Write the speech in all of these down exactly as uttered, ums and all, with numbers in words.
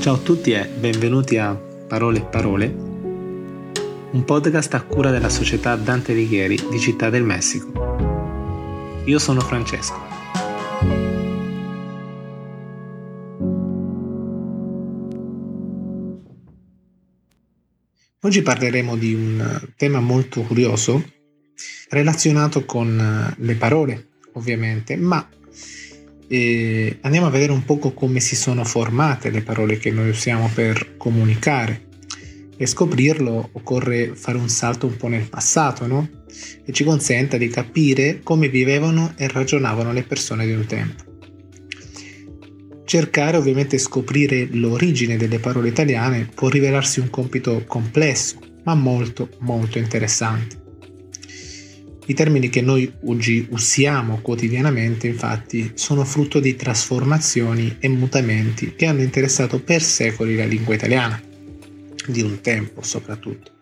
Ciao a tutti e benvenuti a Parole e Parole, un podcast a cura della Società Dante Alighieri di Città del Messico. Io sono Francesco. Oggi parleremo di un tema molto curioso, relazionato con le parole, ovviamente, ma E andiamo a vedere un poco come si sono formate le parole che noi usiamo per comunicare. Per scoprirlo occorre fare un salto un po' nel passato, no? Che ci consenta di capire come vivevano e ragionavano le persone di un tempo. Cercare ovviamente scoprire l'origine delle parole italiane può rivelarsi un compito complesso, ma molto molto interessante. I termini che noi oggi usiamo quotidianamente, infatti, sono frutto di trasformazioni e mutamenti che hanno interessato per secoli la lingua italiana, di un tempo soprattutto.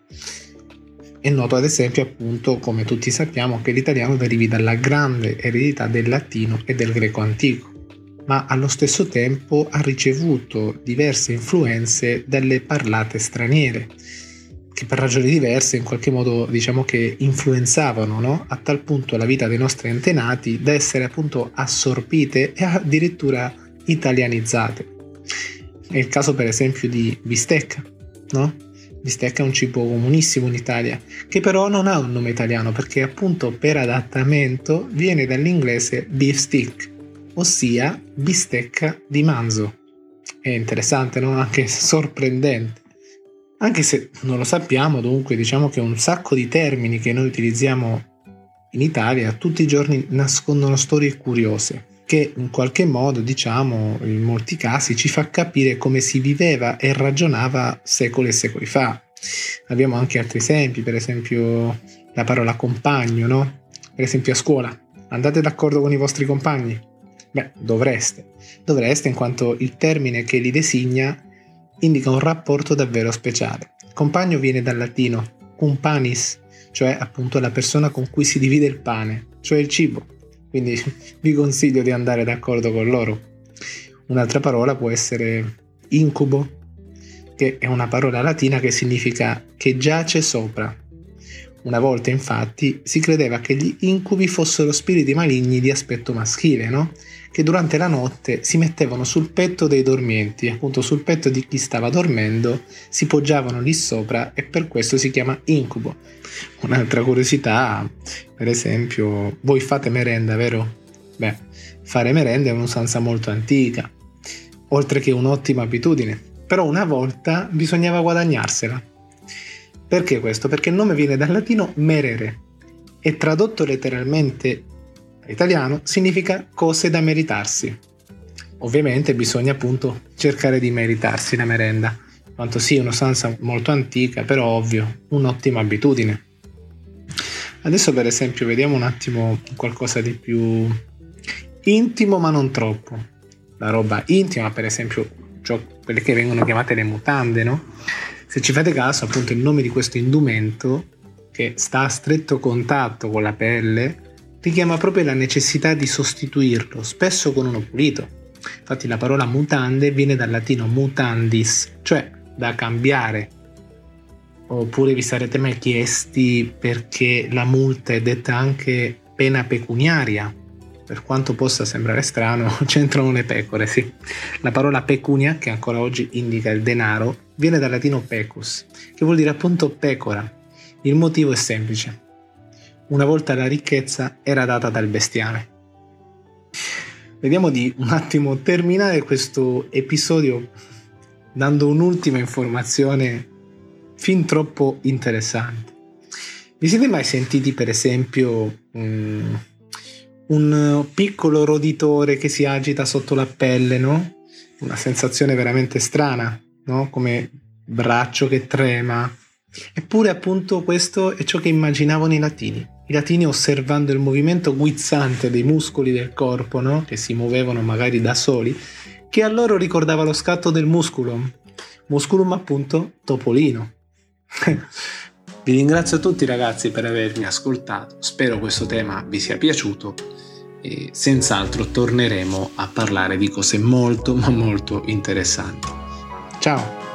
È noto ad esempio, appunto, come tutti sappiamo, che l'italiano derivi dalla grande eredità del latino e del greco antico, ma allo stesso tempo ha ricevuto diverse influenze dalle parlate straniere, che per ragioni diverse in qualche modo diciamo che influenzavano, no? A tal punto la vita dei nostri antenati da essere appunto assorbite e addirittura italianizzate. È il caso per esempio di bistecca, no? Bistecca è un cibo comunissimo in Italia, che però non ha un nome italiano perché appunto per adattamento viene dall'inglese beef stick, ossia bistecca di manzo. È interessante, no? Anche sorprendente. Anche se non lo sappiamo, dunque, diciamo che un sacco di termini che noi utilizziamo in Italia tutti i giorni nascondono storie curiose che in qualche modo, diciamo, in molti casi ci fa capire come si viveva e ragionava secoli e secoli fa. Abbiamo anche altri esempi, per esempio la parola compagno, no? Per esempio a scuola, andate d'accordo con i vostri compagni? Beh, dovreste. Dovreste in quanto il termine che li designa indica un rapporto davvero speciale. Compagno viene dal latino cumpanis, cioè appunto la persona con cui si divide il pane, cioè il cibo. Quindi vi consiglio di andare d'accordo con loro. Un'altra parola può essere incubo, che è una parola latina che significa che giace sopra. Una volta infatti si credeva che gli incubi fossero spiriti maligni di aspetto maschile, no? Che durante la notte si mettevano sul petto dei dormienti, appunto sul petto di chi stava dormendo, si poggiavano lì sopra e per questo si chiama incubo. Un'altra curiosità, per esempio, voi fate merenda, vero? Beh, fare merenda è un'usanza molto antica, oltre che un'ottima abitudine, però una volta bisognava guadagnarsela. Perché questo? Perché il nome viene dal latino merere e tradotto letteralmente all'italiano significa cose da meritarsi. Ovviamente bisogna appunto cercare di meritarsi la merenda, quanto sia un'usanza molto antica, però ovvio, un'ottima abitudine. Adesso per esempio vediamo un attimo qualcosa di più intimo ma non troppo. La roba intima, per esempio, cioè quelle che vengono chiamate le mutande, no? Se ci fate caso, appunto il nome di questo indumento, che sta a stretto contatto con la pelle, richiama proprio la necessità di sostituirlo, spesso con uno pulito. Infatti la parola mutande viene dal latino mutandis, cioè da cambiare. Oppure vi sarete mai chiesti perché la multa è detta anche pena pecuniaria. Per quanto possa sembrare strano, c'entrano le pecore, sì. La parola pecunia, che ancora oggi indica il denaro, viene dal latino pecus, che vuol dire appunto pecora. Il motivo è semplice. Una volta la ricchezza era data dal bestiame. Vediamo di un attimo terminare questo episodio dando un'ultima informazione fin troppo interessante. Vi siete mai sentiti, per esempio, um, un piccolo roditore che si agita sotto la pelle, no? Una sensazione veramente strana, no? Come braccio che trema. Eppure appunto questo è ciò che immaginavano i latini. I latini osservando il movimento guizzante dei muscoli del corpo, no? Che si muovevano magari da soli, che a loro ricordava lo scatto del musculum. Musculum appunto topolino. Vi ringrazio tutti ragazzi per avermi ascoltato, spero questo tema vi sia piaciuto e senz'altro torneremo a parlare di cose molto ma molto interessanti. Ciao!